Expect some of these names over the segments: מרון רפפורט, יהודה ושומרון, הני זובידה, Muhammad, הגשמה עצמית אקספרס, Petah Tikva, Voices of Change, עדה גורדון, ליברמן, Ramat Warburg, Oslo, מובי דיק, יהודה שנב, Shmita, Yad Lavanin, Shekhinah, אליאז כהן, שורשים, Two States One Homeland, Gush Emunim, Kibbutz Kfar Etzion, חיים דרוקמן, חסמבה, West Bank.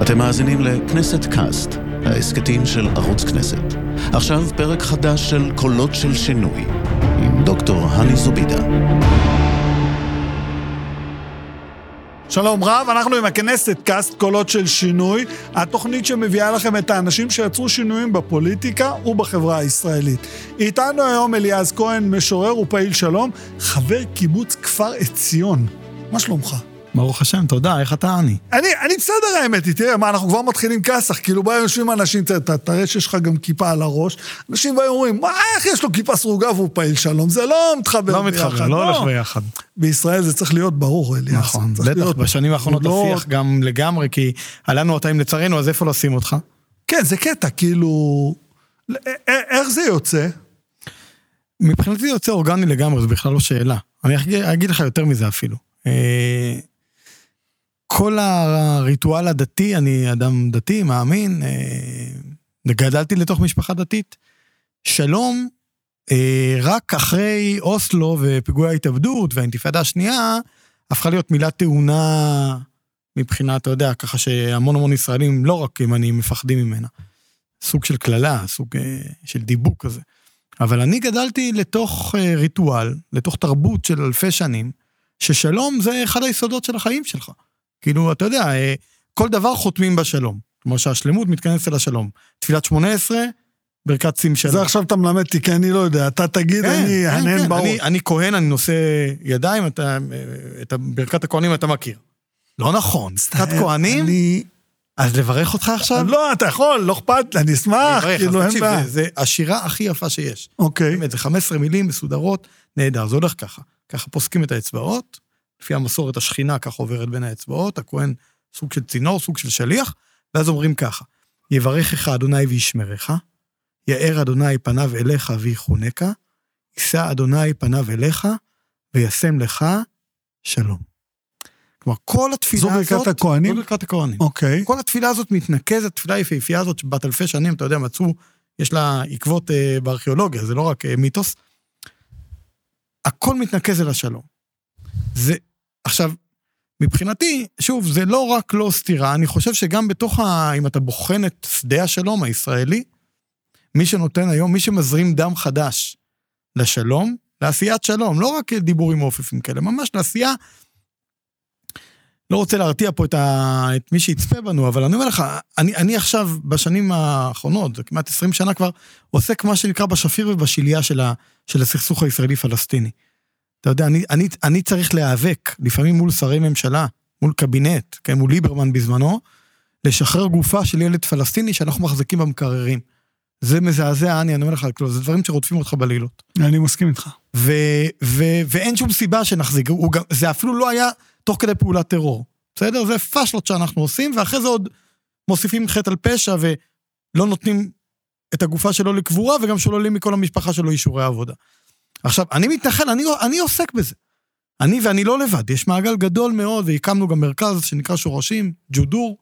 אתם מאזינים לכנסת קאסט, ההסקטים של ערוץ כנסת. עכשיו פרק חדש של קולות של שינוי, עם דוקטור הני זובידה. שלום רב, אנחנו עם הכנסת קאסט קולות של שינוי, התוכנית שמביאה לכם את האנשים שיצרו שינויים בפוליטיקה ובחברה הישראלית. איתנו היום אליאז כהן, משורר ופעיל שלום, חבר קיבוץ כפר עציון. מה שלומך? ברוך השם, תודה, איך אתה עני? אני בסדר האמת, תראה, מה, אנחנו כבר מתחילים כסח, כאילו באים יושבים אנשים, תראה שיש לך גם כיפה על הראש, אנשים באים אומרים, מה, איך יש לו כיפה סרוגה והוא פעיל שלום, זה לא מתחבר ביחד. לא מתחבר, לא הולך ביחד. בישראל זה צריך להיות ברור, אליאז. נכון, בטח, בשנים האחרונות השיח גם לגמרי, כי עלינו אותה עם לצרינו, אז איפה לשים אותך? כן, זה קטע, כאילו, איך זה יוצא? מבחינתי יוצא אורגני לגמרי, זה בכלל לא שאלה. אני אגיד לך יותר מזה אפילו. כל הריטואל הדתי, אני אדם דתי, מאמין, גדלתי לתוך משפחה דתית, שלום, רק אחרי אוסלו ופיגועי ההתאבדות והאינתיפאדה השנייה, הפכה להיות מילה טעונה מבחינה, אתה יודע, ככה שהמון המון ישראלים, לא רק אם אני מפחדים ממנה, סוג של כללה, סוג של דיבוק כזה, אבל אני גדלתי לתוך ריטואל, לתוך תרבות של אלפי שנים, ששלום זה אחד היסודות של החיים שלך. כאילו, אתה יודע, כל דבר חותמים בשלום. כמו שהשלמות מתכנסת לשלום. תפילת 18, ברכת שים שלום. זה עכשיו אתה מלמדתי, כי אני לא יודע, אתה תגיד, אני הנהן ברור. אני כהן, אני נושא ידיים, את ברכת הכהנים אתה מכיר. לא נכון, ברכת כהנים, אז לברך אותך עכשיו? לא, אתה יכול, לא אכפת, אני אשמח. זה השירה הכי יפה שיש. אוקיי. זה 15 מילים מסודרות, נהדר, זה הולך ככה. ככה פוסקים את האצבעות, לפי המסורת השכינה, כך עוברת בין האצבעות, הכהן סוג של צינור, סוג של שליח, ואז אומרים ככה, יברכך אדוני וישמרך, יאר אדוני פניו אליך ויחונקה, יישא אדוני פניו אליך, וישם לך שלום. כלומר, כל התפילה הזאת... זו ברכת הכהנים? זו ברכת הכהנים. אוקיי. כל התפילה הזאת מתנקזת, התפילה היפהפייה הזאת, שבת אלפי שנים, אתה יודע, מצאו, יש לה עקבות בארכיאולוגיה, זה לא רק מיתוס, הכל מתנקז אל השלום. זה, עכשיו, מבחינתי, שוב, זה לא רק לא סתירה, אני חושב שגם בתוך, אם אתה בוחן את שדה השלום הישראלי, מי שנותן היום, מי שמזרים דם חדש לשלום, לעשיית שלום, לא רק דיבורים אופפים כאלה, ממש לעשייה, לא רוצה להרתיע פה את מי שיצפה בנו, אבל אני אומר לך, אני עכשיו, בשנים האחרונות, זה כמעט 20 שנה כבר, עוסק מה שנקרא בשפיר ובשיליה של הסכסוך הישראלי-פלסטיני. אתה יודע, אני צריך להיאבק, לפעמים מול שרי ממשלה, מול קבינט, כן, מול ליברמן בזמנו, לשחרר גופה של ילד פלסטיני שאנחנו מחזיקים במקררים. זה מזעזע, אני אומר לך, זה דברים שרודפים אותך בלילות. אני מסכים איתך. ואין שום סיבה שנחזיק, זה אפילו לא היה תוך כדי פעולת טרור. בסדר? זה פשלות שאנחנו עושים, ואחרי זה עוד מוסיפים חטא על פשע, ולא נותנים את הגופה שלו לקבורה, וגם שוללים מכל המשפחה שלו אישורי עבודה. עכשיו, אני מתנחל, אני עוסק בזה. אני ואני לא לבד, יש מעגל גדול מאוד, והקמנו גם מרכז שנקרא שורשים, ג'ודור,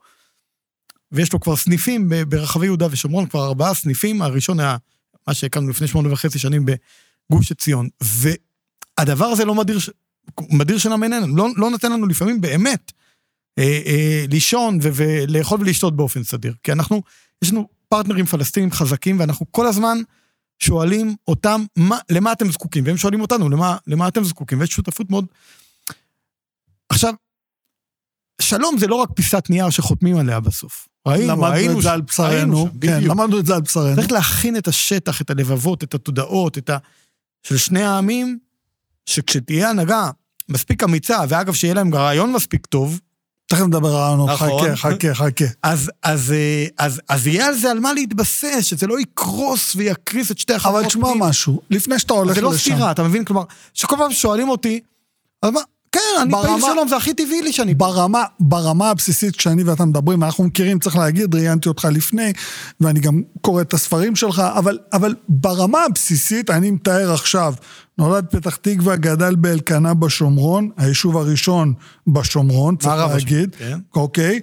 ויש לו כבר סניפים ברחבי יהודה ושומרון, כבר 4 סניפים, הראשון היה מה שהקמנו לפני 8.5 שנים בגוש עציון, והדבר הזה לא מדיר שינה מעינינו, לא נתן לנו לפעמים באמת לישון ולאכול ולשתות באופן סדיר, כי אנחנו, יש לנו פרטנרים פלסטינים חזקים, ואנחנו כל הזמן שואלים אותם, למה אתם זקוקים? והם שואלים אותנו, למה אתם זקוקים? ויש שותפות מאוד. עכשיו, שלום זה לא רק פיסת נייר שחותמים עליה בסוף. למדנו את זה על בשרנו. כן, למדנו את זה על בשרנו. צריך להכין את השטח, את הלבבות, את התודעות, של שני העמים, שכשתהיה הנהגה מספיק אמיצה, ואגב שיהיה להם רעיון מספיק טוב, תכף נדבר רעיון, חכה. אז יהיה על זה על מה להתבסס, שזה לא יקרוס ויקריס את שתי החברות. אבל תשמע משהו, לפני שאתה הולך לשם. זה לא סתירה, אתה מבין? כלומר, שכל פעם שואלים אותי, אז מה? כן, אני פעיל שלום, זה הכי טבעי לי שאני... ברמה הבסיסית כשאני ואתה מדברים, אנחנו מכירים, צריך להגיד, ראיינתי אותך לפני, ואני גם קורא את הספרים שלך, אבל ברמה הבסיסית, אני מתאר עכשיו, נולד פתח תקווה, גדל באלקנה בשומרון, היישוב הראשון בשומרון, צריך להגיד, אוקיי,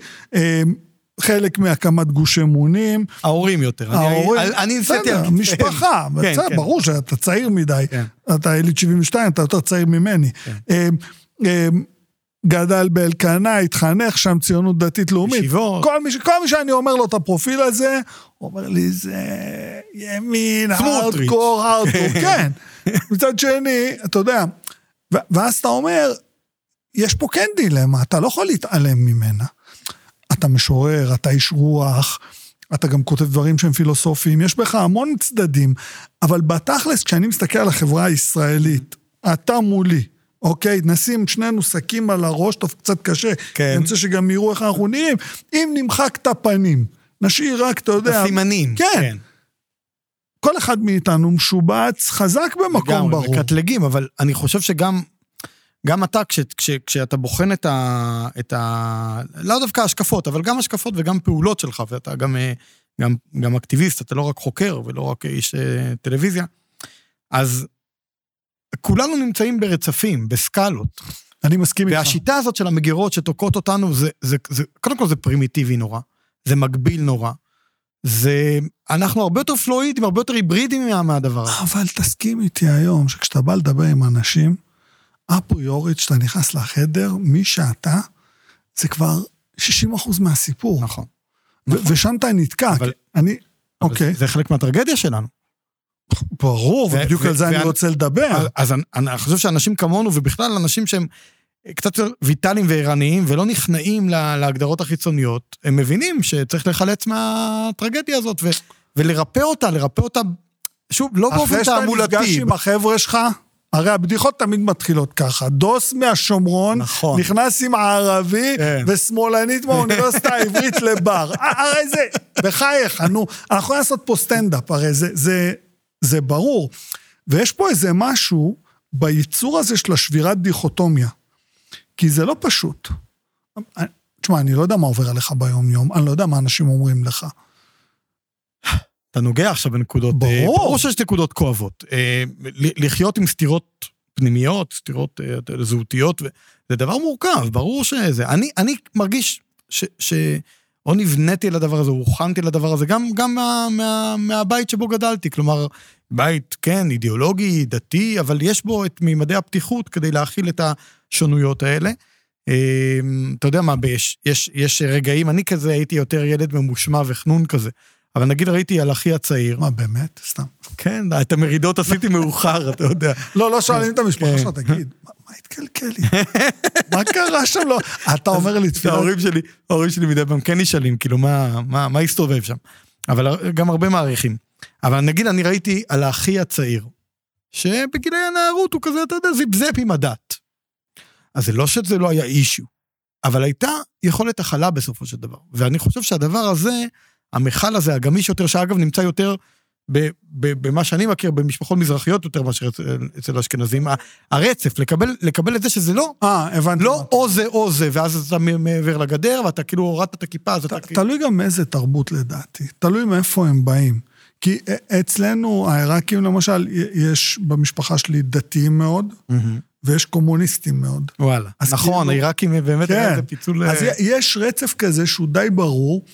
חלק מהקמת גוש אמונים. ההורים יותר. אני נסיתי... משפחה, ברור שאתה צעיר מדי, אתה אליט 72, אתה יותר צעיר ממני. גדל באלקנה, התחנך שם ציונות דתית לאומית. ישיבות. כל מי שאני אומר לו את הפרופיל הזה, הוא אומר לי, זה ימין, הארדקור, הארדקור, כן. מצד שני, אתה יודע, ואז אתה אומר, יש פה כן דילמה, אתה לא יכול להתעלם ממנה. אתה משורר, אתה איש רוח, אתה גם כותב דברים שהם פילוסופיים, יש בך המון צדדים, אבל בתכלס, כשאני מסתכל על החברה הישראלית, אתה מולי, אוקיי, נשים שנינו שקים על הראש, טוב, קצת קשה, כן. אני רוצה שגם יראו איך אנחנו נראים, אם נמחק את הפנים, נשאיר רק, אתה יודע, הסימנים, כן, כן. כל אחד מאיתנו משובץ חזק במקום וגם, ברור. מקטלגים, אבל אני חושב שגם, גם אתה, כשאתה בוחן את ה... לא דווקא השקפות, אבל גם השקפות וגם פעולות שלך, ואתה גם אקטיביסט, אתה לא רק חוקר, ולא רק איש טלוויזיה, אז כולנו נמצאים ברצפים, בסקלות. אני מסכים איתך. והשיטה הזאת של המגירות שתוקעות אותנו, קודם כל זה פרימיטיבי נורא, זה מגביל נורא, אנחנו הרבה יותר פלואידים, הרבה יותר היברידים מהדבר הזה. אבל תסכים איתי היום, שכשאתה בא לדבר עם אנשים, אפריורית, שאתה נכנס לחדר, מי שאתה, זה כבר 60% מהסיפור. נכון. ושם אתה נתקע. אבל זה חלק מהטרגדיה שלנו. ברור, ובדיוק על זה אני רוצה לדבר. אז אני חושב שאנשים כמונו, ובכלל אנשים שהם קצת ויטליים ועירניים, ולא נכנעים להגדרות החיצוניות, הם מבינים שצריך לחלץ מהטרגדיה הזאת, ולרפא אותה, שוב, לא באופן תעמולתי. אחרי שאתה נפגש עם החבר'ה שלך, הרי הבדיחות תמיד מתחילות ככה, דוס מהשומרון, נכון. נכנס עם הערבי, כן. ושמאלנית מהאוניברסיטה העברית לבר, הרי זה, בחייך, אנחנו יכולים לעשות פה סטנדאפ, הרי זה ברור, ויש פה איזה משהו, בייצור הזה של השבירת דיכוטומיה, כי זה לא פשוט, תשמע, אני לא יודע מה עובר עליך ביום יום, אני לא יודע מה אנשים אומרים לך, אתה נוגע עכשיו בנקודות, ברור שיש נקודות כואבות, לחיות עם סתירות פנימיות, סתירות זהותיות, זה דבר מורכב, ברור שזה, אני מרגיש או נבניתי לדבר הזה, הוכנתי לדבר הזה, גם מהבית שבו גדלתי, כלומר, בית, כן, אידיאולוגי, דתי, אבל יש בו את מימדי הפתיחות, כדי להכיל את השונויות האלה, אתה יודע מה, יש רגעים, אני כזה הייתי יותר ילד ממושמע וחנון כזה, אבל נגיד ראיתי על אחי הצעיר. מה, באמת? סתם. כן, את המרידות עשיתי מאוחר, אתה יודע. לא שואלים את המשפחה שלך, תגיד, מה התקלקל לי? מה קרה שם? אתה אומר לי, תפילה. ההורים שלי מדי פעם כן נשאלים, כאילו, מה הסתובב שם? אבל גם הרבה מעריכים. אבל נגיד, אני ראיתי על האחי הצעיר, שבגילי הנערות הוא כזה, אתה יודע, זיפזפ עם הדת. אז זה לא שזה לא היה אישיו, אבל הייתה יכולת החלה בסופו של דבר. ואני חושב שהדבר הזה המחל הזה, הגמיש יותר, שאגב נמצא יותר במה שאני מכיר, במשפחות מזרחיות יותר מאשר אצל אשכנזים, הרצף, לקבל את זה שזה לא, הבנתי. לא או זה, ואז אתה מעבר לגדר, ואתה כאילו הורדת את הכיפה, אז אתה תלוי גם איזה תרבות לדעתי, תלוי מאיפה הם באים, כי אצלנו, העיראקים למשל, יש במשפחה שלי דתיים מאוד, ויש קומוניסטים מאוד. וואלה, נכון, העיראקים באמת, אז יש רצף כזה שהוא די ברור,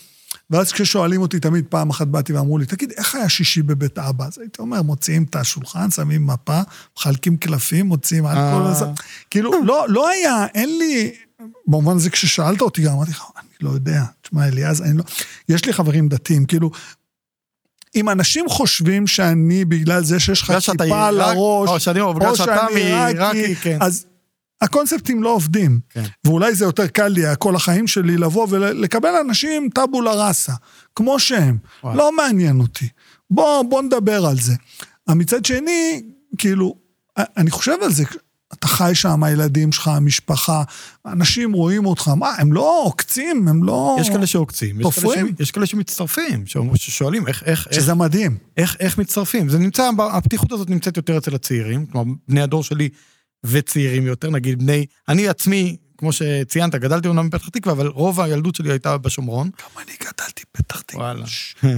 ואז כששואלים אותי תמיד, פעם אחת באתי ואמרו לי, תגיד, איך היה שישי בבית אבא? אז הייתי אומר, מוציאים את השולחן, שמים מפה, מחלקים קלפים, מוציאים אלכוהול וזה. כאילו, לא היה, אין לי, במובן זה כששאלת אותי, גם אמרתי לך, אני לא יודע, תשמע, אליאז, אני לא, יש לי חברים דתיים, כאילו, אם אנשים חושבים שאני, בגלל זה שיש לך כיפה על הראש, או שאני עיראקי, אז הקונספטים לא עובדים, כן. ואולי זה יותר קל לי, כל החיים שלי לבוא ולקבל אנשים טאבולה ראסה, כמו שהם, וואל. לא מעניין אותי, בוא נדבר על זה, מצד שני, כאילו, אני חושב על זה, אתה חי שם, הילדים שלך, המשפחה, אנשים רואים אותך, מה, הם לא עוקצים, הם לא... יש כאלה שעוקצים, יש כאלה שמצטרפים, ששואלים איך... שזה מדהים. איך מצטרפים, זה נמצא, הפתיחות הזאת נמצאת יותר אצל הצעירים, כלומר, בני הדור שלי... וצעירים יותר, נגיד בני, אני עצמי, כמו שציינת, גדלתי אומנם בפתח תקווה, אבל רוב הילדות שלי הייתה בשומרון. גם אני גדלתי בפתח תקווה.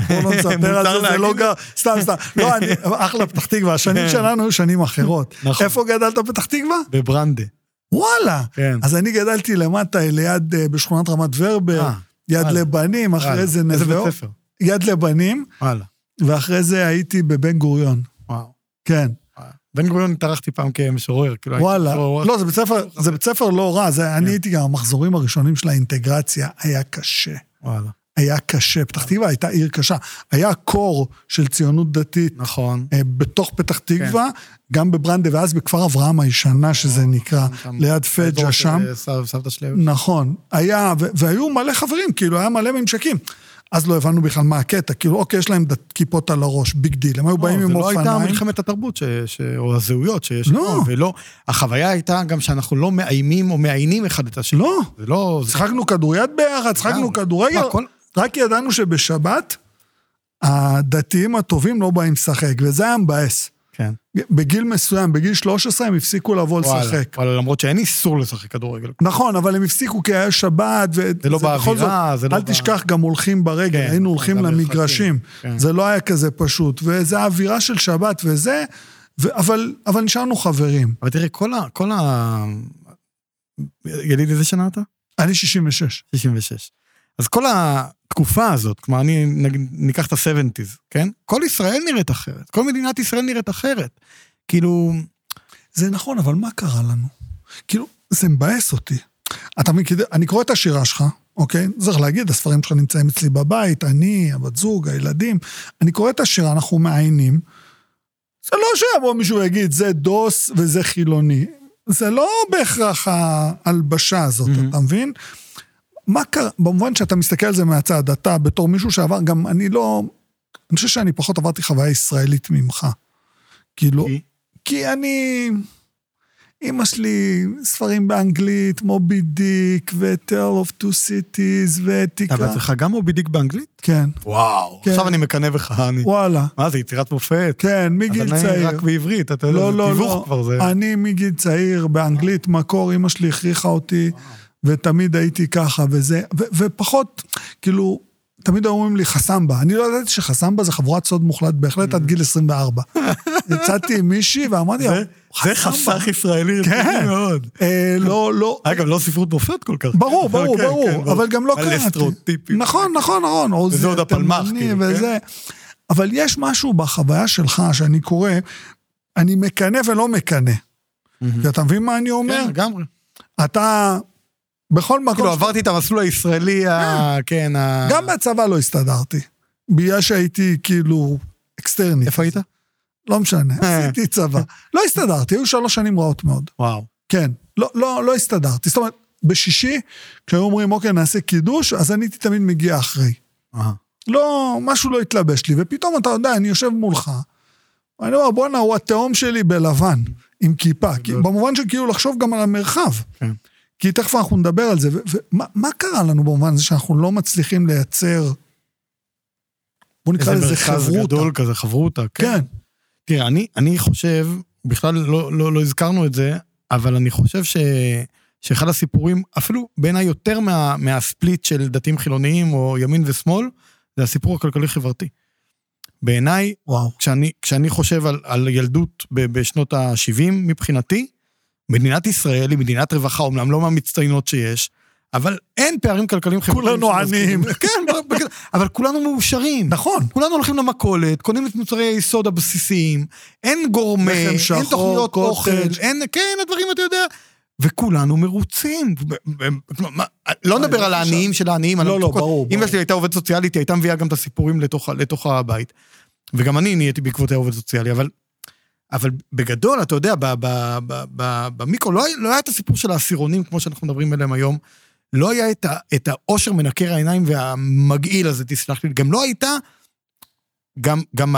בואו לא נספר על זה, זה לא גר, סתם. לא, אני, אחלה פתח תקווה, השנים שלנו היו שנים אחרות. איפה גדלת בפתח תקווה? בברנדה. וואלה. אז אני גדלתי למטה, ליד, בשכונת רמת ורבר, יד לבנים, אחרי זה נבוא. יד לבנים. ואחרי זה הייתי בבן גוריון. וואו. כן. בן גוריון התארחתי פעם כמשורר, כאילו וואלה, לא, זה בית ספר לא רע, אני הייתי גם, המחזורים הראשונים של האינטגרציה, היה קשה. וואלה. היה קשה, פתח תקווה הייתה עיר קשה, היה קור של ציונות דתית, נכון, בתוך פתח תקווה, גם בברנדה, ואז בכפר אברהם הישנה שזה נקרא, ליד פג'ה שם, נכון, היה, והיו מלא חברים, כאילו היה מלא ממשקים, אז לא הבנו בכלל מה הקטע, כאילו, אוקיי, יש להם כיפות על הראש, ביג דיל, הם היו באים עם אופניים. זה לא הייתה מלחמת התרבות, או הזהויות שיש, ולא, החוויה הייתה גם שאנחנו לא מאיימים או מאיינים אחד את השני. לא, שחקנו כדוריד ביחד, שחקנו כדורגל, רק ידענו שבשבת, הדתיים הטובים לא באים לשחק, וזה היה מבאס. כן. בגיל מסוים, בגיל 13 הם הפסיקו לבוא לשחק. וואלה, למרות שאין איסור לשחק כדורגל. נכון, אבל הם הפסיקו כי היה שבת, זה לא באווירה, אל תשכח, גם הולכים ברגל, היינו הולכים למגרשים, זה לא היה כזה פשוט, וזה האווירה של שבת וזה, אבל נשארנו חברים. אבל תראי, כל ה... יליד איזה שנה אתה? אני 66. 66. אז כל התקופה הזאת, כלומר, אני ניקח את ה-70s, כן? כל ישראל נראית אחרת, כל מדינת ישראל נראית אחרת. כאילו... זה נכון, אבל מה קרה לנו? כאילו, זה מבאס אותי. אני קורא את השירה שלך, אוקיי? צריך להגיד, הספרים שלך נמצאים אצלי בבית, אני, הבת זוג, הילדים. אני קורא את השירה, אנחנו מעיינים. זה לא שיבוא מישהו יגיד, זה דוס וזה חילוני. זה לא בהכרח ההלבשה הזאת, אתה מבין? מה קרה? במובן שאתה מסתכל על זה מהצד, אתה בתור מישהו שעבר, גם אני לא, אני חושב שאני פחות עברתי חוויה ישראלית ממך. כאילו, כי אני, אמא שלי, ספרים באנגלית, מובי דיק, ו-Tale of Two Cities, ותיקה. אתה בעצמך גם מובי דיק באנגלית? כן. וואו, עכשיו אני מקנא בך, אני. וואלה. מה זה, יצירת מופת? כן, מגיל צעיר. אז אני רק בעברית, אתה יודע, זה תיווך כבר זה. אני מגיל צעיר, באנגלית, מקור, אמא שלי הכריחה אותי, ותמיד הייתי ככה וזה, ופחות, כאילו, תמיד אומרים לי חסמבה, אני לא ידעתי שחסמבה זה חבורת סוד מוחלט, בהחלט עד גיל 24. יצאתי עם מישהי ואמרתי, זה חסך ישראלי, כן, מאוד. לא, לא. אגב, לא ספרות מופת כל כך. ברור, ברור, ברור, אבל גם לא קראתי. נכון, נכון, נכון. וזה עוד הפלמ"ח, כאילו, כן. אבל יש משהו בחוויה שלך, שאני קורא, אני מקנה ולא מקנה. אתה מבין מה אני אומר? כן, לגמרי. אתה... בכל מקום... כאילו, עברתי את המסלול הישראלי, כן, גם בצבא לא הסתדרתי, בגלל שהייתי כאילו אקסטרני. איפה היית? לא משנה, עשיתי צבא. לא הסתדרתי, היו 3 שנים רעות מאוד. וואו. כן, לא הסתדרתי. זאת אומרת, בשישי, כשהיו אומרים, אוקיי, נעשה קידוש, אז אני תמיד מגיע אחרי. לא, משהו לא התלבש לי, ופתאום אתה יודע, אני יושב מולך, ואני אומר, בוא נה, הוא התאום שלי בלבן, עם כיפה, במובן שכאילו לחשוב גם על המרחב. כן. כי תכף אנחנו נדבר על זה, ומה קרה לנו במובן הזה שאנחנו לא מצליחים לייצר, בוא נקרא לזה חברותה. איזה מרכז גדול כזה, חברותה, כן. תראה, אני חושב, בכלל לא הזכרנו את זה, אבל אני חושב שאחד הסיפורים, אפילו בעיניי יותר מהספליט של דתיים חילוניים, או ימין ושמאל, זה הסיפור הכלכלי-חברתי. בעיניי, כשאני חושב על ילדות בשנות ה-70 מבחינתי, מדינת ישראל היא מדינת רווחה, אומנם לא מהמצטיינות שיש, אבל אין פערים כלכליים חברתיים. כולנו עניים. כן, אבל כולנו מאושרים. נכון. כולנו הולכים למכולת, קונים את מוצרי היסוד הבסיסיים, אין גורמה, אין תוכניות אוכל, כן, הדברים אתה יודע, וכולנו מרוצים. לא נדבר על העניים של העניים. לא, לא, ברור. אם הייתה עובד סוציאלית, הייתה מביאה גם את הסיפורים לתוך הבית. וגם אני נהייתי בעקבות העובד סוציאלי, אבל בגדול, אתה יודע, במיקרו, לא היה את הסיפור של העשירונים, כמו שאנחנו מדברים עליהם היום, לא היה את האושר מנקר העיניים והמגעיל הזה, תסלח לי, גם לא הייתה, גם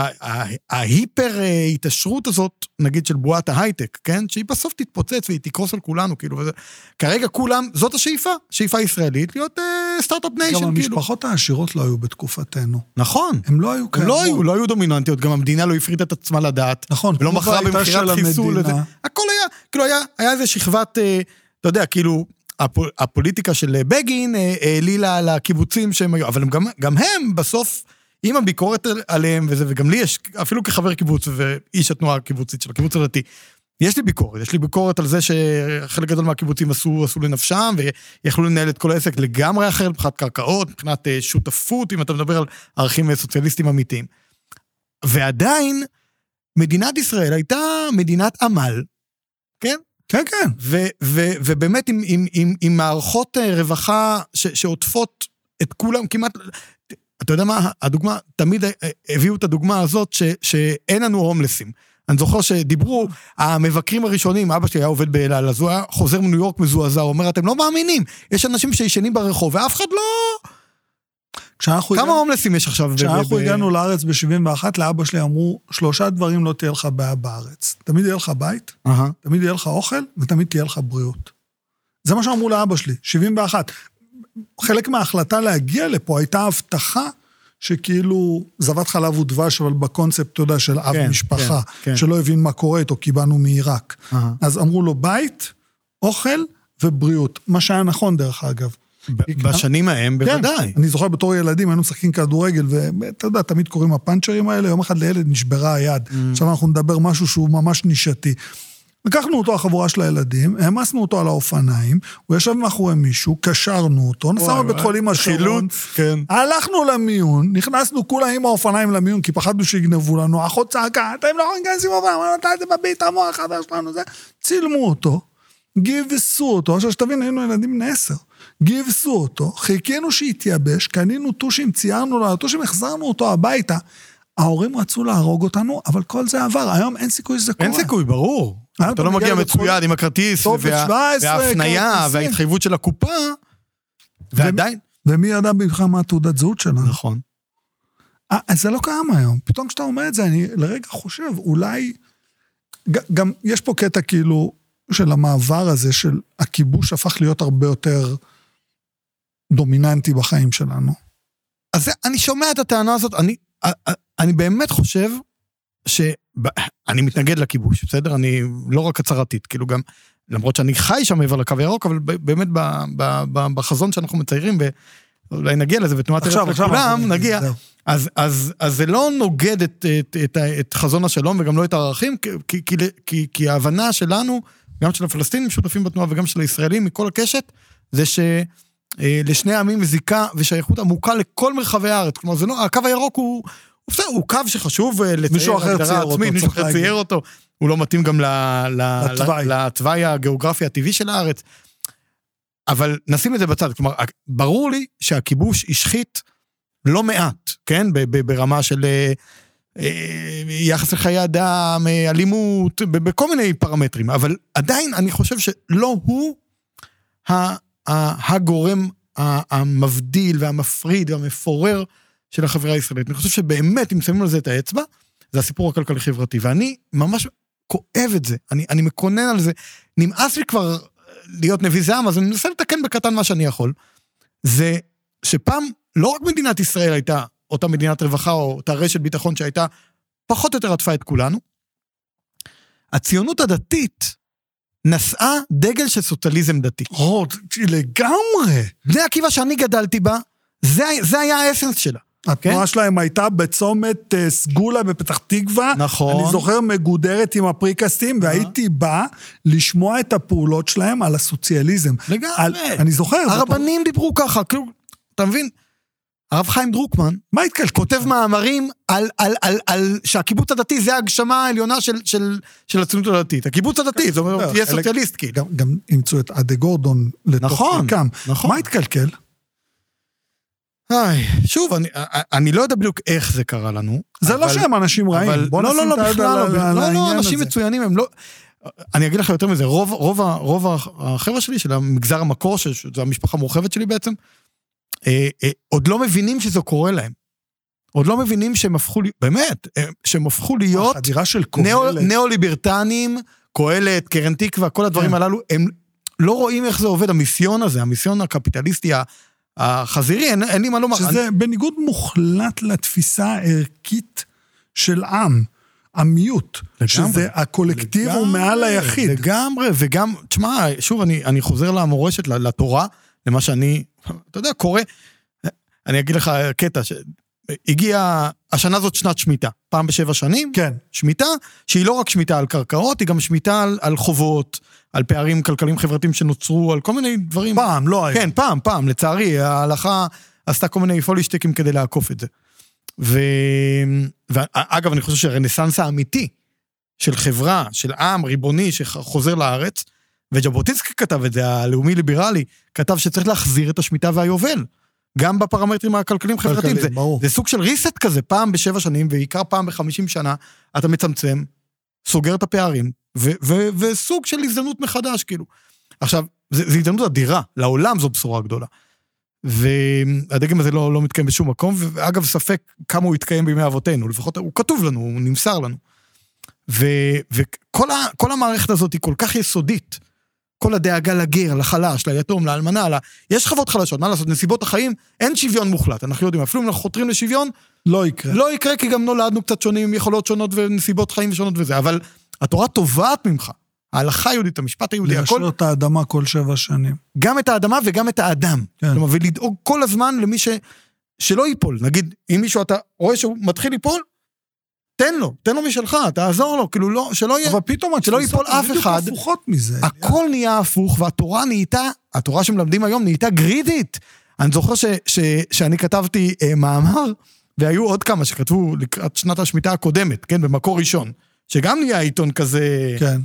ההיפר התעשרות הזאת, נגיד של בועת ההייטק, כן? שהיא בסוף תתפוצץ והיא תקרוס על כולנו, כאילו, וזה, כרגע כולם, זאת השאיפה, שאיפה ישראלית, להיות סטארט-אפ ניישן, כאילו. גם המשפחות העשירות לא היו בתקופתנו. נכון. הם לא היו כאלה. לא היו דומיננטיות, גם המדינה לא הפריטה את עצמה לדעת. נכון. ולא מכרה במחירת חיסול. הכל היה, כאילו, היה איזה שכבת, אתה יודע, כאילו, הפוליטיקה של בגין, העלילה על הקיבוצים שהם היו, אבל גם הם בסוף עם הביקורת עליהם וזה, וגם לי יש, אפילו כחבר קיבוץ ואיש התנועה הקיבוצית של הקיבוץ הדתי, יש לי ביקורת על זה שחלק גדול מהקיבוצים עשו לנפשם, ויכלו לנהל את כל העסק לגמרי אחר, מבחינת קרקעות, מבחינת שותפות, אם אתה מדבר על ערכים סוציאליסטיים אמיתיים. ועדיין, מדינת ישראל הייתה מדינת עמל, כן? כן, כן. ובאמת עם מערכות רווחה שעוטפות את כולם כמעט, אתה יודע מה, הדוגמה, תמיד הביאו את הדוגמה הזאת שאין לנו הומלסים. אני זוכר שדיברו, המבקרים הראשונים, אבא שלי היה עובד באלעל, אז הוא היה חוזר מניו יורק מזועזע, אומר, אתם לא מאמינים, יש אנשים שישנים ברחוב, ואף אחד לא... כמה הומלסים יש עכשיו? כשאנחנו הגענו לארץ ב-71, לאבא שלי אמרו, 3 דברים לא תהיה לך בעיה בארץ. תמיד יהיה לך בית, תמיד יהיה לך אוכל, ותמיד תהיה לך בריאות. זה מה שאמרו לאבא שלי, 71. חלק מההחלטה להגיע לפה הייתה הבטחה, שכאילו זבת חלב ודבש, אבל בקונספט, אתה יודע, של אב משפחה, שלא הבין מה קורה איתו, קיבלנו מעיראק. אז אמרו לו בית, אוכל ובריאות. מה שהיה נכון דרך אגב. בשנים ההם בוודאי. אני זוכר בתור ילדים, היינו משחקים כדורגל, ואתה יודע, תמיד קוראים הפנצ'רים האלה, יום אחד לילד נשברה היד. עכשיו אנחנו נדבר משהו שהוא ממש נישתי. לקחנו אותו, החבורה של הילדים, העמסנו אותו על האופניים, הוא ישב מאחורי מישהו, קשרנו אותו, נסענו בבית חולים השרון, הלכנו למיון, נכנסנו כולה עם האופניים למיון, כי פחדנו שיגנבו לנו, אחות צעקה, אתם לא נכנסים אופניים, צילמו אותו, גיבסו אותו, עכשיו שתבין, היינו ילדים בני 10, גיבסו אותו, חיכינו שהתייבש, קנינו תושים, ציירנו לו, תושים, החזרנו אותו הביתה, ההורים רצו להרוג אותנו, אבל כל זה עבר, היום אין סיכוי שזה קורה. אין סיכוי, ברור. אתה לא מגיע מצויד עם הכרטיס, וההפנייה, וההתחייבות של הקופה, ועדיין. ומי ידע בכלל מה תעודת זהות שלנו? נכון. אז זה לא קיים היום, פתאום כשאתה אומר את זה, אני לרגע חושב, אולי, גם יש פה קטע כאילו, של המעבר הזה, של הכיבוש הפך להיות הרבה יותר דומיננטי בחיים שלנו. אז אני שומע את הטענה הזאת, אני באמת חושב, שאני מתנגד לכיבוש, בסדר? אני לא רק הצהרתית, כאילו גם, למרות שאני חי שם מעבר לקו הירוק, אבל באמת בחזון שאנחנו מציירים, ואולי נגיע לזה, ותנועת עכשיו, לכולם, נגיע, אז זה לא נוגד את חזון השלום, וגם לא את הערכים, כי ההבנה שלנו, גם של הפלסטינים שותפים בתנועה, וגם של הישראלים, מכל הקשת, זה שלשני העמים מזיקה, ושייכות עמוקה לכל מרחבי הארץ, כלומר, הקו הירוק הוא קו שחשוב לצייר הגדרה עצמית, מישהו אחר צייר אותו, הוא לא מתאים גם לתוואי הגיאוגרפי הטבעי של הארץ, אבל נשים את זה בצד, כלומר, ברור לי שהכיבוש השחית לא מעט, כן, ברמה של יחס לחיי אדם, אלימות, בכל מיני פרמטרים, אבל עדיין אני חושב שלא הוא הגורם המבדיל והמפריד והמפורר של החברה הישראלית. אני חושב שבאמת, אם שמים על זה את האצבע, זה הסיפור הכלכלי-חברתי, ואני ממש כואב את זה, אני מקונן על זה, נמאס לי כבר להיות נביא זעם, אז אני מנסה לתקן בקטן מה שאני יכול, זה שפעם לא רק מדינת ישראל הייתה אותה מדינת רווחה, או אותה רשת ביטחון שהייתה פחות או יותר עטפה את כולנו, הציונות הדתית נשאה דגל של סוציאליזם דתי. עוד, לגמרי. זה עקיבא שאני גדלתי בה, זה היה האסנס שלה. התנועה שלהם הייתה בצומת סגולה בפתח תקווה, אני זוכר מגודרת עם הפריקסים, והייתי בא לשמוע את הפעולות שלהם על הסוציאליזם. אני זוכר. הרבנים דיברו ככה, אתה מבין? הרב חיים דרוקמן, מה התקלקל? כותב מאמרים על שהקיבוץ הדתי זה ההגשמה העליונה של הציונות הדתית. הקיבוץ הדתי, זאת אומרת, תהיה סוציאליסט. גם ימצאו את עדה גורדון לתוך חלקם. מה התקלקל? שוב, אני לא יודע בדיוק איך זה קרה לנו. זה לא שהם אנשים רעים. לא, בכלל לא, אנשים מצוינים, הם לא... אני אגיד לך יותר מזה, רוב החבר'ה שלי, של המגזר המקור, שזו המשפחה המורחבת שלי בעצם, עוד לא מבינים שזה קורה להם. עוד לא מבינים שהם הפכו, באמת, שהם הפכו להיות נאו-ליברטנים, קהלת, קרן תקווה, כל הדברים הללו, הם לא רואים איך זה עובד, המיסיון הזה, המיסיון הקפיטליסטי, החזירי, אין לי מה לומר. שזה בניגוד מוחלט לתפיסה הערכית של עם, עמיות, שזה הקולקטיב הוא מעל היחיד. לגמרי, וגם, תשמע, שוב, אני חוזר למורשת, לתורה, למה שאני, אתה יודע, קורא, אני אגיד לך קטע, הגיע, השנה זאת שנת שמיטה, פעם ב7 שנים, כן. שמיטה, שהיא לא רק שמיטה על קרקעות, היא גם שמיטה על חובות, על פערים כלכליים חברתיים שנוצרו, על כל מיני דברים. פעם, לא היה. כן, פעם, לצערי, ההלכה עשתה כל מיני פולישטיקים כדי לעקוף את זה. ואגב, אני חושב שהרנסנס האמיתי של חברה, של עם ריבוני שחוזר לארץ, וג'בוטינסקי כתב את זה, הלאומי ליברלי, כתב שצריך להחזיר את השמיטה והיובל, גם בפרמטרים הכלכליים חברתיים, זה סוג של ריסט כזה, פעם בשבע שנים, ועיקר פעם ב50 שנה, אתה מצמצם, סוגר את הפערים, וסוג של הזדמנות מחדש, כאילו. עכשיו, זו הזדמנות אדירה, לעולם זו בשורה גדולה, והדגם הזה לא מתקיים בשום מקום, ואגב, ספק כמה הוא יתקיים בימי אבותינו, לפחות הוא כתוב לנו, הוא נמסר לנו, וכל המערכת הזאת היא כל כך יסודית, כל הדאגה לגר, לחלש, ליתום, לאלמנה, יש שכבות חלשות, מה לעשות, נסיבות החיים, אין שוויון מוחלט, אנחנו יודעים, אפילו אם אנחנו חותרים לשוויון, לא יקרה, כי גם נולדנו קצת שונים, יכולות שונות ונסיבות חיים ושונות וזה, אבל התורה תובעת ממך, ההלכה היהודית, המשפט היהודי, לשלוט את האדמה כל 7 שנים. גם את האדמה וגם את האדם, כלומר, ולדאוג כל הזמן למי שלא ייפול, נגיד, אם מישהו אתה רואה שהוא מתחיל ליפול, תן לו משלך, תעזור לו, כאילו לא, שלא יהיה, אבל פתאום שלא ייפול אף אחד, הכל נהיה הפוך, והתורה נהייתה, התורה שמלמדים היום נהייתה גרידית, אני זוכר שאני כתבתי מאמר, והיו עוד כמה שכתבו לקראת שנת השמיטה הקודמת, כן, במקור ראשון, שגם נהיה עיתון כזה, כן,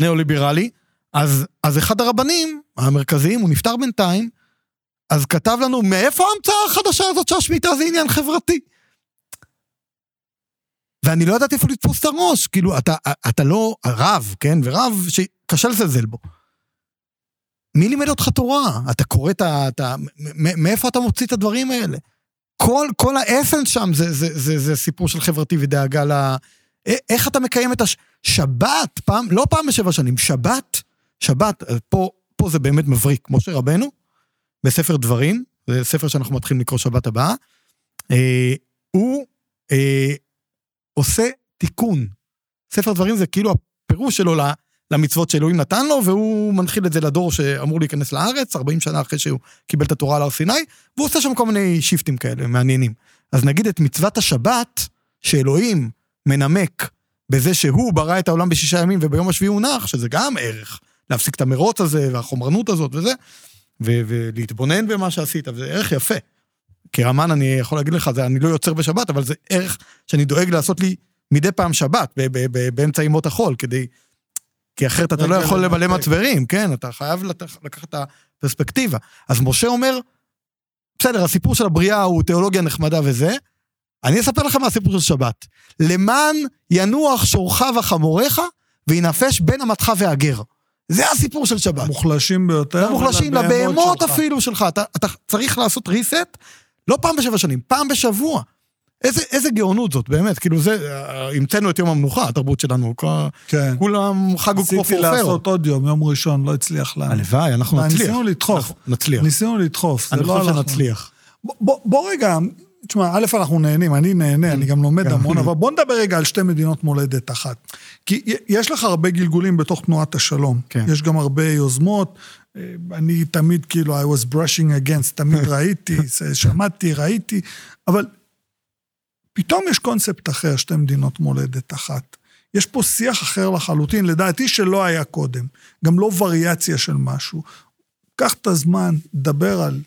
נאו-ליברלי, אז אחד הרבנים המרכזיים, הוא נפטר בינתיים, אז כתב לנו, מאיפה ההמצאה החדשה הזאת שהשמיטה זה עניין חברתי? ואני לא ידעתי איפה לתפוס את הראש, כאילו, אתה לא רב, כן, ורב שקשה לזלזל בו. מי לימד אותך תורה? אתה קורא את ה... מאיפה אתה מוציא את הדברים האלה? כל האסנס שם זה סיפור של חברתי ודאגה ל... איך אתה מקיים את השבת, לא פעם ב7 שנים, שבת, פה זה באמת מבריק, כמו שרבנו, בספר דברים, זה ספר שאנחנו מתחילים לקרוא שבת הבאה, הוא... עושה תיקון. ספר דברים זה כאילו הפירוש שלו למצוות שאלוהים נתן לו, והוא מנחיל את זה לדור שאמור להיכנס לארץ, 40 שנה אחרי שהוא קיבל את התורה על הר סיני, והוא עושה שם כל מיני שיפטים כאלה, מעניינים. אז נגיד את מצוות השבת, שאלוהים מנמק בזה שהוא ברא את העולם ב6 ימים, וביום השביעי הוא נח, שזה גם ערך, להפסיק את המרוץ הזה, והחומרנות הזאת וזה, ולהתבונן במה שעשית, וזה ערך יפה. כרמן אני יכול להגיד לך, אני לא יוצר בשבת, אבל זה ערך שאני דואג לעשות לי מדי פעם שבת, באמצע ימות החול, כי אחרת אתה לא יכול למלא מצברים, כן, אתה חייב לקחת את הפרספקטיבה. אז משה אומר, בסדר, הסיפור של הבריאה הוא תיאולוגיה נחמדה וזה, אני אספר לך מהסיפור של שבת, למען ינוח שורך וחמורך, וינפש בין אמתך והגר. זה הסיפור של שבת. המוחלשים ביותר. המוחלשים, לבהמות אפילו שלך. אתה צריך לעשות ריסט, לא פעם ב7 שנים, פעם בשבוע. איזה גאונות זאת, באמת, כאילו זה, המצאנו את יום המנוחה, התרבות שלנו, כולם חגו כמו פורפרו. עשיתי לעשות עוד יום ראשון, לא הצליח לנו. הלוואי, אנחנו נצליח. ניסינו לדחוף. אני חושב שנצליח. בוא רגע, תשמע, א' אנחנו נהנים, אני נהנה, אני גם לומד המון, אבל בוא נדבר רגע על 2 מדינות מולדת אחת. כי יש לך הרבה גלגולים בתוך תנועת השלום. יש גם הרבה יוזמות, אני תמיד כאילו, I was brushing against, תמיד ראיתי, אבל פתאום יש קונספט אחר, 2 מדינות מולדת אחת. יש פה שיח אחר לחלוטין, לדעתי שלא היה קודם, גם לא וריאציה של משהו. קח את הזמן, דבר על...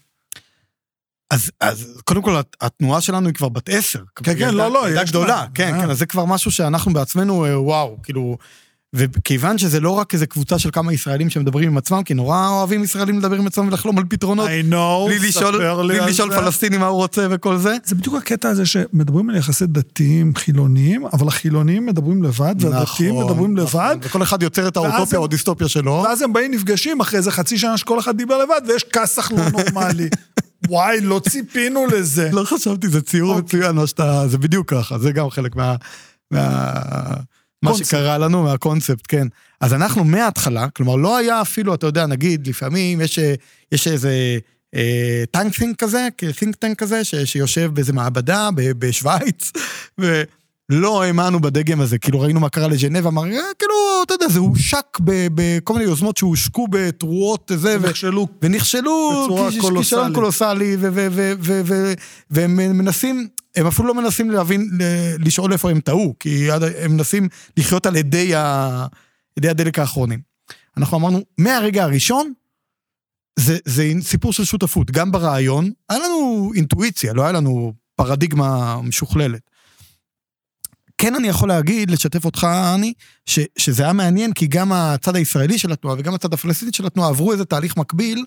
אז קודם כל, התנועה שלנו היא כבר בת 10. כן, לא. היא גדולה, כן, אז זה כבר משהו שאנחנו בעצמנו, וואו, כאילו, וכיוון שזה לא רק איזו קבוצה של כמה ישראלים שמדברים עם עצמם, כי נורא אוהבים ישראלים לדבר עם עצמם ולחלום על פתרונות, בלי לשאול פלסטיני מה הוא רוצה וכל זה. זה בדיוק הקטע הזה שמדברים על יחסי דתיים חילוניים, אבל החילוניים מדברים לבד, והדתיים מדברים לבד. וכל אחד יוצר את האוטופיה או דיסטופיה שלו. ואז הם באים נפגשים אחרי איזה חצי שנה שכל אחד דיבר לבד, ויש כסח לא נורמלי. וואי, לא ציפינו לזה. לא חשבתי, זה ציור מצוין, זה בדיוק ככה, זה גם חלק מה שקרה לנו, מהקונספט, כן. אז אנחנו מההתחלה, כלומר, לא היה אפילו, אתה יודע, נגיד, לפעמים יש איזה think tank כזה, שיושב באיזה מעבדה בשוויץ, ולא האמנו בדגם הזה, כאילו ראינו מה קרה לז'נבה, אמר, כאילו, אתה יודע, זה הושק בכל מיני יוזמות שהושקו בתרועות זה, ונכשלו כישלון קולוסלי, והם מנסים, הם אפילו לא מנסים להבין, לשאול איפה הם טעו, כי הם מנסים לחיות על ידי הדלק האחרונים. אנחנו אמרנו, מהרגע הראשון, זה סיפור של שותפות, גם ברעיון, היה לנו אינטואיציה, לא היה לנו פרדיגמה משוכללת, כן אני יכול להגיד, לשתף אותך, אני, שזה היה מעניין, כי גם הצד הישראלי של התנועה, וגם הצד הפלסטינית של התנועה, עברו איזה תהליך מקביל,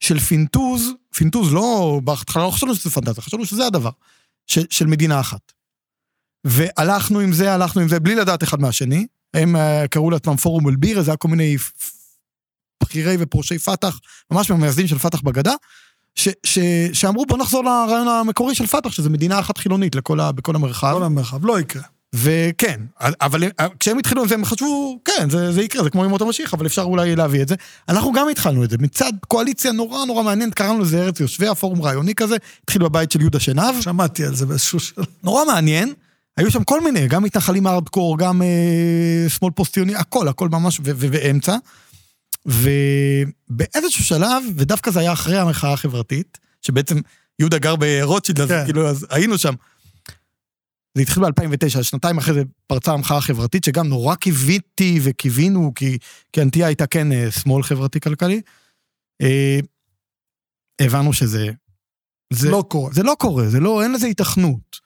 של פינטוז, פינטוז לא, בהתחלה לא חשבנו שזה פנטזיה, חשבנו שזה הדבר, של מדינה אחת. והלכנו עם זה, בלי לדעת אחד מהשני, הם קראו לעצמם פורום אל ביר, זה היה כל מיני בחירי ופורשי פתח, ממש מהמייסדים של פתח בגדה, שאמרו בוא נחזור לרעיון המקורי של פתח, שזה מדינה אחת חילונית בכל המרחב. כל המרחב, לא יקרה. וכן, אבל כשהם התחילו עם זה, הם חשבו, כן, זה יקרה, זה כמו עם אותו משיח, אבל אפשר אולי להביא את זה. אנחנו גם התחלנו את זה, מצד קואליציה נורא נורא מעניינת, קראנו לזה ארץ יושבי, הפורום רעיוני כזה, התחילו בבית של יהודה שנב. שמעתי על זה באיזשהו שלב. נורא מעניין, היו שם כל מיני, גם מתנחלים הארדקור, גם שמאל פוסט-ציוני, הכל ממש, ואמצע. ובאיזשהו שלב, ודווקא זה היה אחרי המחאה החברתית, שבעצם יהודה גר ברוטשילד, אז כאילו, אז היינו שם. זה התחיל ב-2009, שנתיים אחרי זה פרצה המחאה החברתית, שגם נורא קיוויתי וקיווינו, כי אנטיה הייתה כן שמאל חברתי כלכלי. הבנו שזה... זה לא קורה, אין לזה התכנות.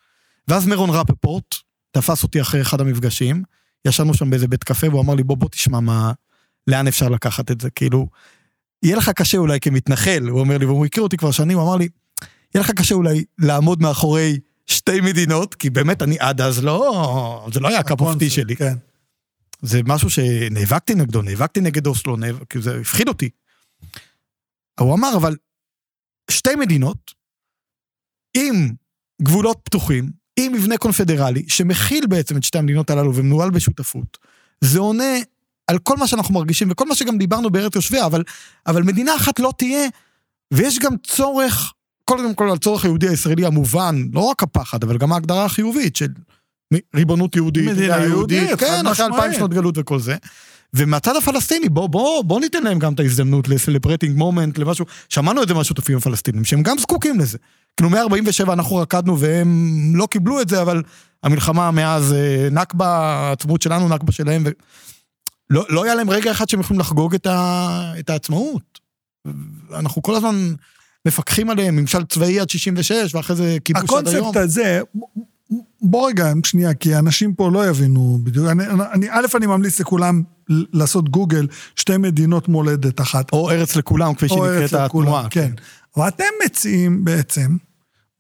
ואז מרון רפפורט תפס אותי אחרי אחד המפגשים, ישנו שם באיזה בית קפה, והוא אמר לי, בוא תשמע מה... לאן אפשר לקחת את זה, כאילו, יהיה לך קשה אולי כמתנחל, הוא אומר לי, והוא הכיר אותי כבר שנים, הוא אמר לי, יהיה לך קשה אולי לעמוד מאחורי שתי מדינות, כי באמת אני עד אז לא, זה לא היה הקפופתי שלי. כן. זה משהו שנאבקתי נגדו, נאבקתי נגד אוסלו, כי זה הפחיד אותי. הוא אמר, אבל שתי מדינות, עם גבולות פתוחים, עם מבנה קונפדרלי, שמכיל בעצם את שתי המדינות הללו, ומנוהל בשותפות, זה עונה... על כל מה שאנחנו מרגישים, וכל מה שגם דיברנו בארץ יושביה, אבל מדינה אחת לא תהיה, ויש גם צורך, קודם כל על צורך היהודי הישראלי המובן, לא רק הפחד, אבל גם ההגדרה החיובית, של ריבונות יהודית, מדינה יהודית, כן, אחרי 2000 שנות גלות וכל זה, ומהצד הפלסטיני, בוא ניתן להם גם את ההזדמנות, לסלברטינג מומנט, למשהו, שמענו את זה מהשותפים הפלסטינים, שהם גם זקוקים לזה, כאילו 147 אנחנו רקדנו, והם לא קיבלו את זה, אבל המלחמה מאז, נקבה, העצמות שלנו, נקבה שלהם, לא היה להם רגע אחד שהם יכולים לחגוג את העצמאות. אנחנו כל הזמן מפקחים עליהם, ממשל צבאי עד 66, ואחרי זה כיבוש עד היום. הקונספט הזה, בוא רגע, שנייה, כי האנשים פה לא יבינו בדיוק. אני ממליץ לכולם לעשות גוגל, שתי מדינות מולדת אחת. או ארץ לכולם, כפי שנקראת התנועה. כן. ואתם מציעים בעצם,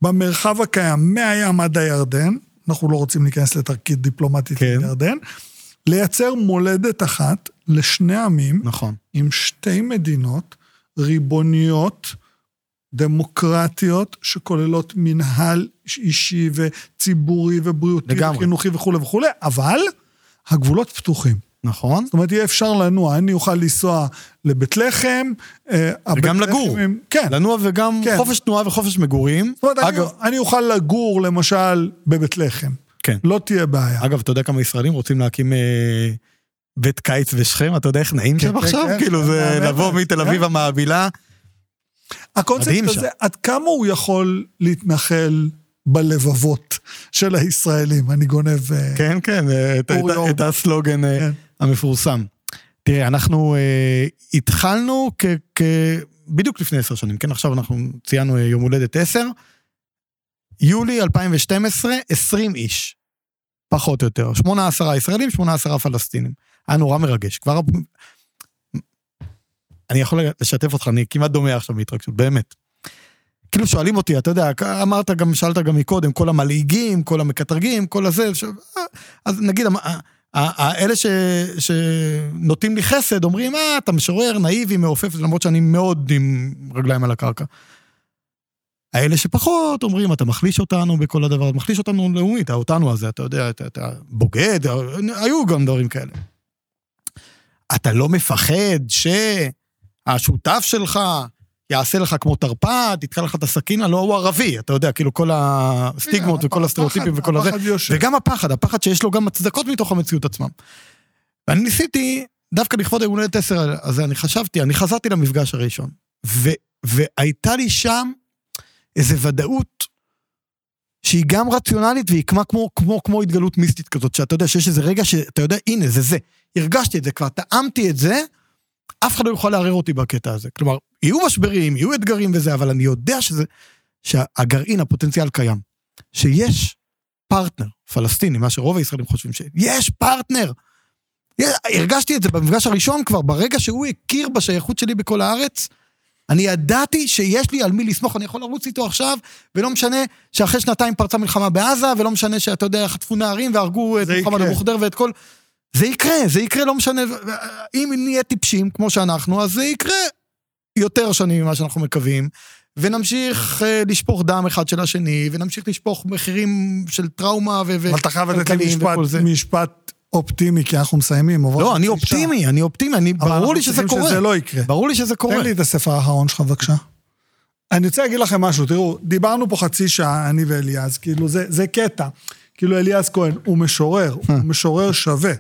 במרחב הקיים, מהים עד הירדן, אנחנו לא רוצים להיכנס לתרקית דיפלומטית לירדן, לייצר מולדת אחת לשני עמים, נכון. עם שתי מדינות ריבוניות, דמוקרטיות, שכוללות מנהל אישי וציבורי ובריאותי וחינוכי וכו' וכו', אבל הגבולות פתוחים. נכון. זאת אומרת, יהיה אפשר לנוע, אני אוכל לנסוע לבית לחם. וגם לגור. כן. לנוע וגם כן. חופש תנועה וחופש מגורים. זאת אומרת, אני אוכל לגור למשל בבית לחם. כן. לא תהיה בעיה. אגב, אתה יודע כמה ישראלים רוצים להקים בית קיץ ושכם, אתה יודע איך נעים שם עכשיו? כאילו, זה לבוא מתל אביב המעבילה. הקונספט הזה, עד כמה הוא יכול להתנחל בלבבות של הישראלים? אני גונב... כן, את הסלוגן המפורסם. תראה, אנחנו התחלנו בדיוק לפני 10 שנים, כן, עכשיו אנחנו ציינו יום הולדת 10, יולי 2012, 20 איש, פחות או יותר, 18 ישראלים, 18 פלסטינים, היה נורא מרגש, כבר, אני יכול לשתף אותך, אני כמעט דומה עכשיו מהתרגשות, באמת, כאילו שואלים אותי, אתה יודע, שאלת גם מקודם, כל המלעיגים, כל המקטרגים, כל הזה, אז נגיד, האלה שנוטים לי חסד, אומרים, אתה משורר, נאיבי, מעופף, למרות שאני מאוד עם רגליים על הקרקע, האלה שפחות אומרים, אתה מחליש אותנו בכל הדבר, אתה מחליש אותנו לאומית, אותנו הזה, אתה יודע, אתה בוגד, היו גם דברים כאלה. אתה לא מפחד שהשותף שלך יעשה לך כמו תרפד, יתקע לך את הסכינה, לא הוא ערבי, אתה יודע, כאילו כל הסטיגמות וכל הסטריאוטיפים וכל הזה, וגם הפחד שיש לו גם הצדקות מתוך המציאות עצמם. ואני ניסיתי, דווקא לכבוד היום הולדת 10 הזה, אני חזרתי למפגש הראשון, והייתה לי שם, איזו ודאות שהיא גם רציונלית והיא כמו התגלות מיסטית כזאת, שאתה יודע שיש איזה רגע שאתה יודע, הנה זה, הרגשתי את זה כבר, טעמתי את זה, אף אחד לא יוכל לערער אותי בקטע הזה, כלומר, יהיו משברים, יהיו אתגרים וזה, אבל אני יודע שהגרעין, הפוטנציאל קיים, שיש פרטנר פלסטיני, מה שרוב הישראלים חושבים שיש פרטנר. הרגשתי את זה במפגש הראשון כבר, ברגע שהוא הכיר בשייכות שלי בכל הארץ, אני ידעתי שיש לי על מי לסמוך, אני יכול לרוץ איתו עכשיו, ולא משנה שאחרי שנתיים פרצה מלחמה בעזה, ולא משנה שאתה יודע, חטפו נערים והרגו את מוחמד אבו ח'דיר ואת כל... זה יקרה, לא משנה, אם נהיה טיפשים כמו שאנחנו, אז זה יקרה יותר שנים ממה שאנחנו מקווים, ונמשיך לשפוך דם אחד של השני, ונמשיך לשפוך מחירים של טראומה וכלכלים. אבל תחייב לתת לי משפט אופטימי, כי אנחנו מסיימים. לא, אני אופטימי, ברור לי שזה קורה. שזה לא יקרה. ברור לי שזה קורה. תן לי את הספר האחרון שלך, בבקשה. אני רוצה להגיד לכם משהו, תראו, דיברנו פה חצי שעה, אני ואליאז, כאילו זה קטע. כאילו אליאז כהן, הוא משורר שווה.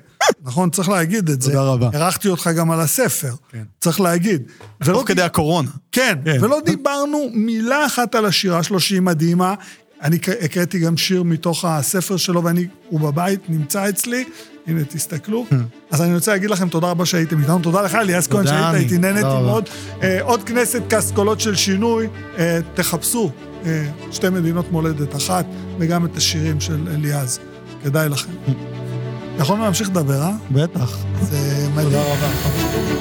נכון, צריך להגיד את זה. תודה רבה. ערכתי אותך גם על הספר. כן. צריך להגיד. ולא כדי הקורונה. כן, ולא דיברנו מילה אחת על השירה שלו, שהיא מדהימה. אני הקראתי גם שיר מתוך הספר שלו, הוא בבית, נמצא אצלי. הנה, תסתכלו. אז אני רוצה להגיד לכם תודה רבה שהייתם איתנו. תודה לך, אליאז כהן, שהיית איתי, נהנתי מאוד. עוד כנסת קסקולות של שינוי, תחפשו שתי מדינות מולדת אחת, וגם את השירים של אליאז. כדאי לכם. יכולנו להמשיך לדבר, אה? בטח. זה מדהים. תודה רבה.